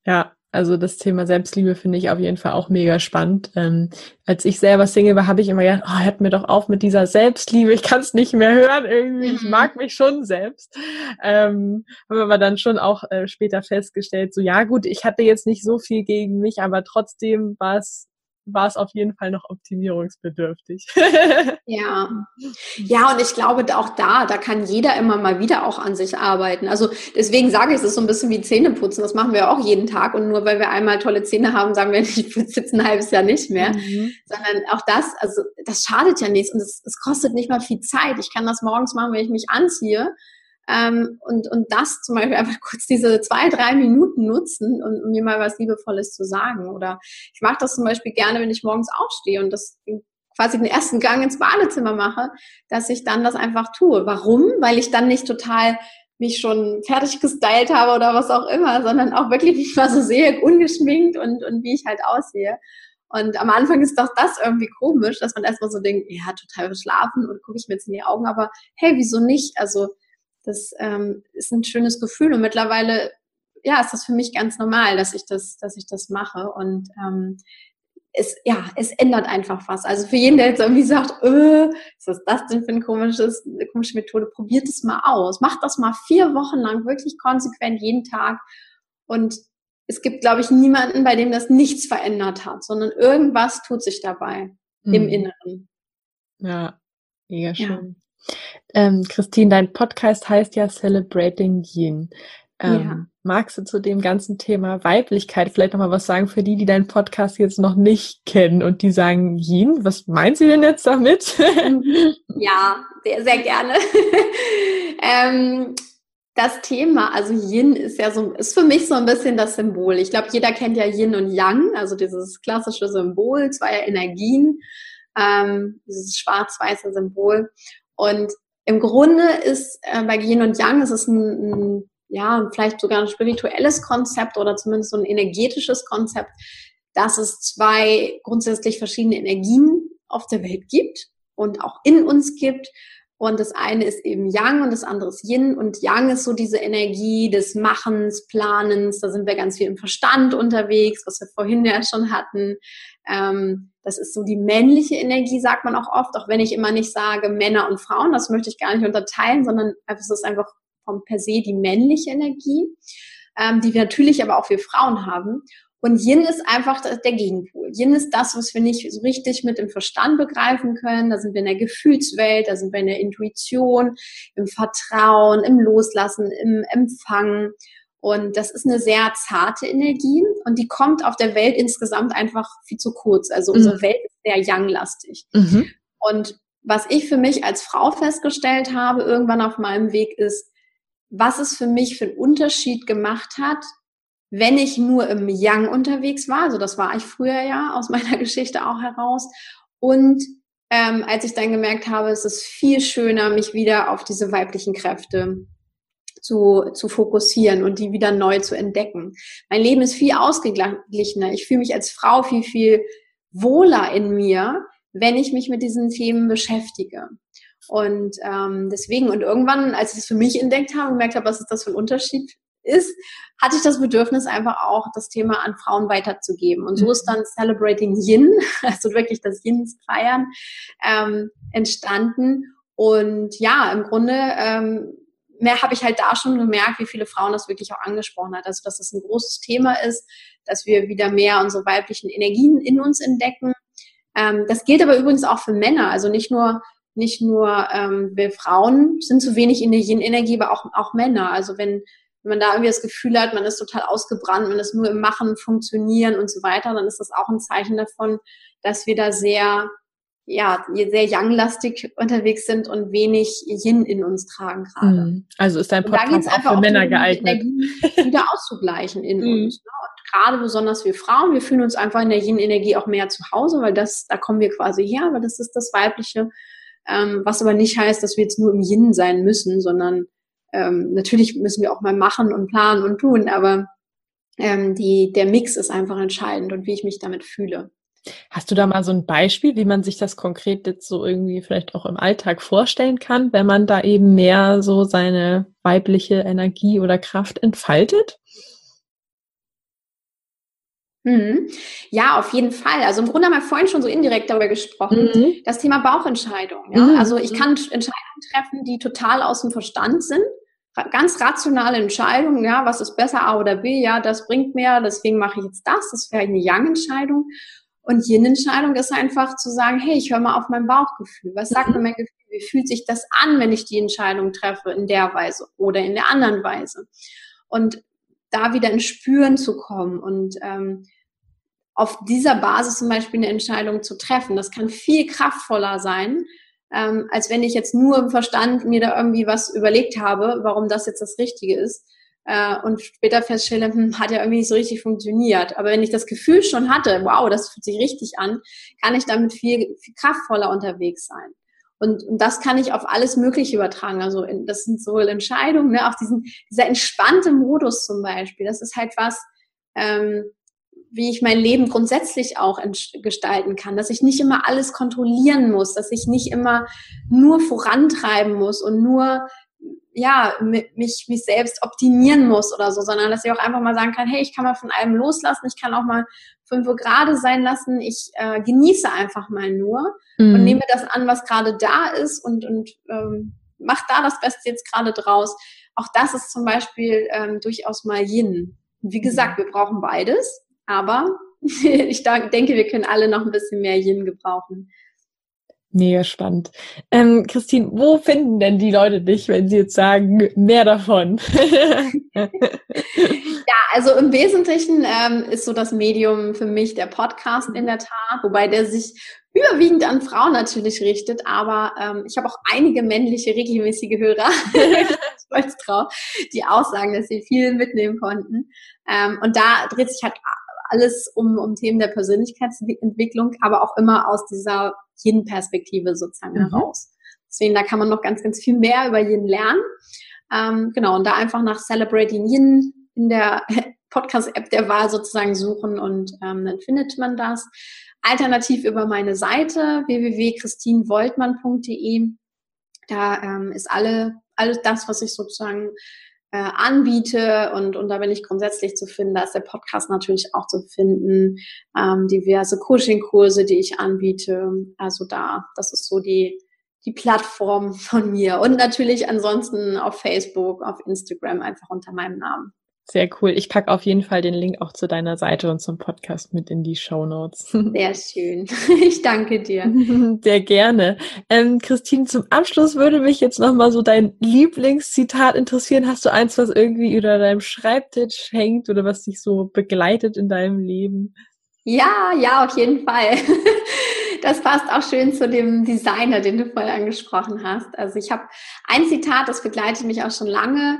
Ja, also das Thema Selbstliebe finde ich auf jeden Fall auch mega spannend. Als ich selber Single war, habe ich immer gedacht, hört mir doch auf mit dieser Selbstliebe, ich kann es nicht mehr hören irgendwie, ich mag mich schon selbst. Habe aber dann schon auch später festgestellt, so ja gut, ich hatte jetzt nicht so viel gegen mich, aber trotzdem war es auf jeden Fall noch optimierungsbedürftig. Ja, und ich glaube auch da kann jeder immer mal wieder auch an sich arbeiten. Also deswegen sage ich, es ist so ein bisschen wie Zähneputzen, das machen wir auch jeden Tag und nur weil wir einmal tolle Zähne haben, sagen wir, ich putze jetzt ein halbes Jahr nicht mehr, sondern auch das, also das schadet ja nichts und es kostet nicht mal viel Zeit. Ich kann das morgens machen, wenn ich mich anziehe. Und das zum Beispiel einfach kurz diese 2-3 Minuten nutzen, um mir mal was Liebevolles zu sagen. Oder ich mache das zum Beispiel gerne, wenn ich morgens aufstehe und das quasi den ersten Gang ins Badezimmer mache, dass ich dann das einfach tue. Warum? Weil ich dann nicht total mich schon fertig gestylt habe oder was auch immer, sondern auch wirklich mich mal so sehe, ungeschminkt und wie ich halt aussehe. Und am Anfang ist doch das irgendwie komisch, dass man erstmal so denkt, ja, total verschlafen und gucke ich mir jetzt in die Augen, aber hey, wieso nicht? Also das ist ein schönes Gefühl und mittlerweile ist das für mich ganz normal, dass ich das mache und es ändert einfach was. Also für jeden, der jetzt irgendwie sagt, was ist das denn für eine komische Methode, probiert es mal aus. Macht das mal 4 Wochen lang wirklich konsequent jeden Tag und es gibt, glaube ich, niemanden, bei dem das nichts verändert hat, sondern irgendwas tut sich dabei im Inneren. Ja, mega schön. Ja. Kristin, dein Podcast heißt ja Celebrating Yin. Magst du zu dem ganzen Thema Weiblichkeit vielleicht nochmal was sagen für die, die deinen Podcast jetzt noch nicht kennen und die sagen, Yin, was meint sie denn jetzt damit? Ja, sehr, sehr gerne. Das Thema, also Yin ist ja so, ist für mich so ein bisschen das Symbol. Ich glaube, jeder kennt ja Yin und Yang, also dieses klassische Symbol zweier Energien, dieses schwarz-weiße Symbol. Und im Grunde ist bei Yin und Yang, es ist ein ja, vielleicht sogar ein spirituelles Konzept oder zumindest so ein energetisches Konzept, dass es zwei grundsätzlich verschiedene Energien auf der Welt gibt und auch in uns gibt. Und das eine ist eben Yang und das andere ist Yin. Und Yang ist so diese Energie des Machens, Planens. Da sind wir ganz viel im Verstand unterwegs, was wir vorhin ja schon hatten. Das ist so die männliche Energie, sagt man auch oft. Auch wenn ich immer nicht sage Männer und Frauen, das möchte ich gar nicht unterteilen, sondern es ist einfach per se die männliche Energie, die wir natürlich aber auch wir Frauen haben. Und Yin ist einfach der Gegenpol. Yin ist das, was wir nicht so richtig mit dem Verstand begreifen können. Da sind wir in der Gefühlswelt, da sind wir in der Intuition, im Vertrauen, im Loslassen, im Empfangen. Und das ist eine sehr zarte Energie und die kommt auf der Welt insgesamt einfach viel zu kurz. Also unsere Welt ist sehr Yang-lastig. Und was ich für mich als Frau festgestellt habe, irgendwann auf meinem Weg ist, was es für mich für einen Unterschied gemacht hat, wenn ich nur im Yang unterwegs war, also das war ich früher ja aus meiner Geschichte auch heraus, und als ich dann gemerkt habe, es ist viel schöner, mich wieder auf diese weiblichen Kräfte zu fokussieren und die wieder neu zu entdecken. Mein Leben ist viel ausgeglichener, ich fühle mich als Frau viel, viel wohler in mir, wenn ich mich mit diesen Themen beschäftige. Und deswegen, und irgendwann, als ich das für mich entdeckt habe und gemerkt habe, was das für ein Unterschied ist, hatte ich das Bedürfnis, einfach auch das Thema an Frauen weiterzugeben. Und so ist dann Celebrating Yin, also wirklich das Yins feiern, entstanden. Und ja, im Grunde mehr habe ich halt da schon gemerkt, wie viele Frauen das wirklich auch angesprochen hat. Also dass das ein großes Thema ist, dass wir wieder mehr unsere weiblichen Energien in uns entdecken. Das gilt aber übrigens auch für Männer, also nicht nur wir Frauen sind zu wenig in der Yin-Energie, aber auch Männer. Also wenn man da irgendwie das Gefühl hat, man ist total ausgebrannt, man ist nur im Machen, Funktionieren und so weiter, dann ist das auch ein Zeichen davon, dass wir da sehr Yang-lastig unterwegs sind und wenig Yin in uns tragen gerade. Also ist dein Podcast auch für Männer geeignet. Energie wieder auszugleichen in uns. Ne? Und gerade besonders wir Frauen, wir fühlen uns einfach in der Yin-Energie auch mehr zu Hause, weil da kommen wir quasi her, weil das ist das Weibliche. Was aber nicht heißt, dass wir jetzt nur im Yin sein müssen, sondern natürlich müssen wir auch mal machen und planen und tun, aber der Mix ist einfach entscheidend und wie ich mich damit fühle. Hast du da mal so ein Beispiel, wie man sich das konkret jetzt so irgendwie vielleicht auch im Alltag vorstellen kann, wenn man da eben mehr so seine weibliche Energie oder Kraft entfaltet? Ja, auf jeden Fall. Also im Grunde haben wir vorhin schon so indirekt darüber gesprochen, das Thema Bauchentscheidung. Ja? Also ich kann Entscheidungen treffen, die total aus dem Verstand sind, ganz rationale Entscheidungen, ja, was ist besser, A oder B, ja, das bringt mehr, deswegen mache ich jetzt das, das wäre eine Yang-Entscheidung. Und Yin-Entscheidung ist einfach zu sagen, hey, ich höre mal auf mein Bauchgefühl. Was sagt mir mein Gefühl? Wie fühlt sich das an, wenn ich die Entscheidung treffe in der Weise oder in der anderen Weise? Und da wieder ins Spüren zu kommen und auf dieser Basis zum Beispiel eine Entscheidung zu treffen. Das kann viel kraftvoller sein, als wenn ich jetzt nur im Verstand mir da irgendwie was überlegt habe, warum das jetzt das Richtige ist und später feststelle, hat ja irgendwie nicht so richtig funktioniert. Aber wenn ich das Gefühl schon hatte, wow, das fühlt sich richtig an, kann ich damit viel, viel kraftvoller unterwegs sein. Und das kann ich auf alles Mögliche übertragen. Also das sind sowohl Entscheidungen, ne, auch dieser entspannte Modus zum Beispiel. Das ist halt was, wie ich mein Leben grundsätzlich auch gestalten kann. Dass ich nicht immer alles kontrollieren muss, dass ich nicht immer nur vorantreiben muss und nur mich selbst optimieren muss oder so, sondern dass ich auch einfach mal sagen kann, hey, ich kann mal von allem loslassen, ich kann auch mal 5 Uhr gerade sein lassen, ich genieße einfach mal nur und nehme das an, was gerade da ist und mach da das Beste jetzt gerade draus. Auch das ist zum Beispiel durchaus mal Yin. Wie gesagt, wir brauchen beides, aber ich denke, wir können alle noch ein bisschen mehr Yin gebrauchen. Mega spannend. Kristin, wo finden denn die Leute dich, wenn sie jetzt sagen, mehr davon? Ja, also im Wesentlichen ist so das Medium für mich der Podcast in der Tat, wobei der sich überwiegend an Frauen natürlich richtet, aber ich habe auch einige männliche, regelmäßige Hörer, stolz drauf, die auch sagen, dass sie viel mitnehmen konnten. Und da dreht sich halt alles um Themen der Persönlichkeitsentwicklung, aber auch immer aus dieser Yin-Perspektive sozusagen heraus. Deswegen, da kann man noch ganz, ganz viel mehr über Yin lernen. Genau, und da einfach nach Celebrating Yin in der Podcast-App der Wahl sozusagen suchen und dann findet man das. Alternativ über meine Seite www.kristinwoltmann.de. Da ist alles das, was ich sozusagen anbiete und da bin ich grundsätzlich zu finden. Da ist der Podcast natürlich auch zu finden, diverse Coaching-Kurse, die ich anbiete. Also da, das ist so die Plattform von mir. Und natürlich ansonsten auf Facebook, auf Instagram einfach unter meinem Namen. Sehr cool. Ich packe auf jeden Fall den Link auch zu deiner Seite und zum Podcast mit in die Shownotes. Sehr schön. Ich danke dir. Sehr gerne. Kristin, zum Abschluss würde mich jetzt nochmal so dein Lieblingszitat interessieren. Hast du eins, was irgendwie über deinem Schreibtisch hängt oder was dich so begleitet in deinem Leben? Ja, auf jeden Fall. Das passt auch schön zu dem Designer, den du vorher angesprochen hast. Also ich habe ein Zitat, das begleitet mich auch schon lange.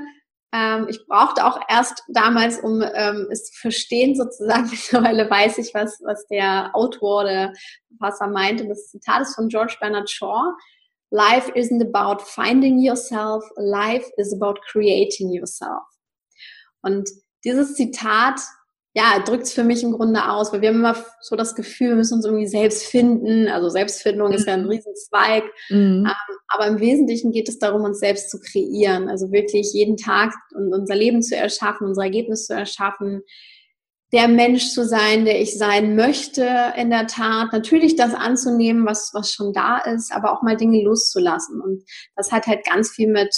Ich brauchte auch erst damals, um es zu verstehen sozusagen. Mittlerweile weiß ich, was der Autor oder Verfasser meinte. Das Zitat ist von George Bernard Shaw. Life isn't about finding yourself. Life is about creating yourself. Und dieses Zitat, ja, drückt es für mich im Grunde aus, weil wir haben immer so das Gefühl, wir müssen uns irgendwie selbst finden. Also Selbstfindung ist ja ein Riesenzweig. Aber im Wesentlichen geht es darum, uns selbst zu kreieren. Also wirklich jeden Tag unser Leben zu erschaffen, unser Ergebnis zu erschaffen. Der Mensch zu sein, der ich sein möchte in der Tat. Natürlich das anzunehmen, was schon da ist, aber auch mal Dinge loszulassen. Und das hat halt ganz viel mit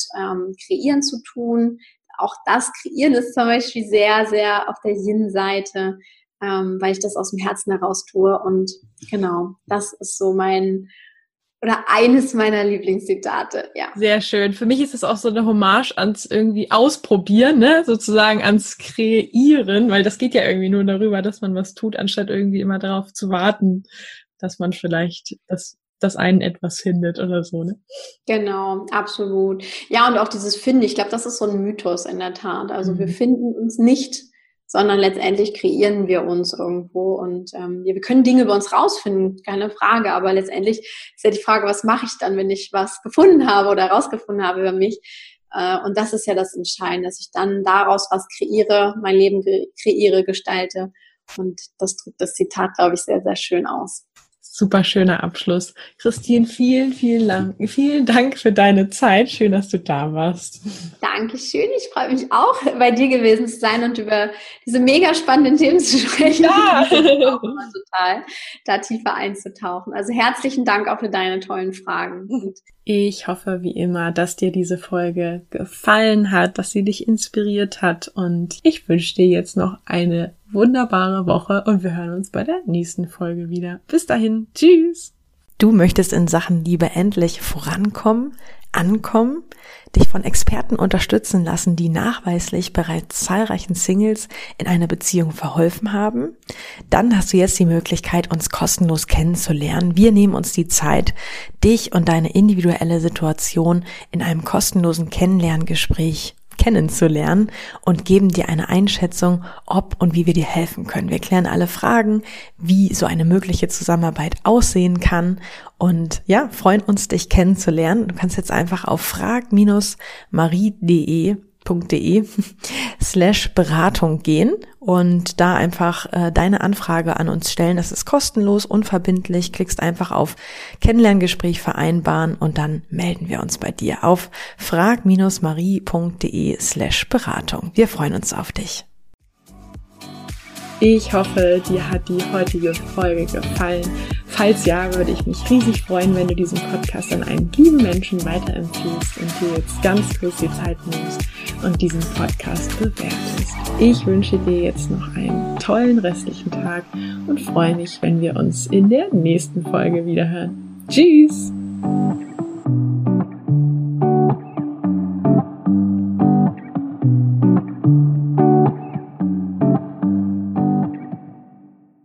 Kreieren zu tun. Auch das Kreieren ist zum Beispiel sehr, sehr auf der Yin-Seite, weil ich das aus dem Herzen heraus tue. Und genau, das ist so eines meiner Lieblingszitate, ja. Sehr schön. Für mich ist es auch so eine Hommage ans irgendwie Ausprobieren, ne? Sozusagen ans Kreieren, weil das geht ja irgendwie nur darüber, dass man was tut, anstatt irgendwie immer darauf zu warten, dass man vielleicht dass einen etwas findet oder so, ne? Genau, absolut. Ja, und auch dieses Finden, ich glaube, das ist so ein Mythos in der Tat. Also wir finden uns nicht, sondern letztendlich kreieren wir uns irgendwo und wir können Dinge über uns rausfinden, keine Frage, aber letztendlich ist ja die Frage, was mache ich dann, wenn ich was gefunden habe oder rausgefunden habe über mich? Und das ist ja das Entscheidende, dass ich dann daraus was kreiere, mein Leben kreiere, gestalte und das drückt das Zitat, glaube ich, sehr, sehr schön aus. Super schöner Abschluss. Kristin, vielen Dank für deine Zeit. Schön, dass du da warst. Dankeschön. Ich freue mich auch, bei dir gewesen zu sein und über diese mega spannenden Themen zu sprechen. Ja. Total, da tiefer einzutauchen. Also herzlichen Dank auch für deine tollen Fragen. Ich hoffe wie immer, dass dir diese Folge gefallen hat, dass sie dich inspiriert hat und ich wünsche dir jetzt noch eine wunderbare Woche und wir hören uns bei der nächsten Folge wieder. Bis dahin, tschüss! Du möchtest in Sachen Liebe endlich vorankommen, ankommen, dich von Experten unterstützen lassen, die nachweislich bereits zahlreichen Singles in einer Beziehung verholfen haben? Dann hast du jetzt die Möglichkeit, uns kostenlos kennenzulernen. Wir nehmen uns die Zeit, dich und deine individuelle Situation in einem kostenlosen Kennenlerngespräch kennenzulernen und geben dir eine Einschätzung, ob und wie wir dir helfen können. Wir klären alle Fragen, wie so eine mögliche Zusammenarbeit aussehen kann und ja, freuen uns, dich kennenzulernen. Du kannst jetzt einfach auf frag-marie.de/Beratung gehen und da einfach deine Anfrage an uns stellen. Das ist kostenlos, unverbindlich. Klickst einfach auf Kennenlerngespräch vereinbaren und dann melden wir uns bei dir auf frag-marie.de/Beratung. Wir freuen uns auf dich. Ich hoffe, dir hat die heutige Folge gefallen. Falls ja, würde ich mich riesig freuen, wenn du diesen Podcast an einen lieben Menschen weiterempfiehlst und dir jetzt ganz kurz die Zeit nimmst und diesen Podcast bewertest. Ich wünsche dir jetzt noch einen tollen restlichen Tag und freue mich, wenn wir uns in der nächsten Folge wiederhören. Tschüss!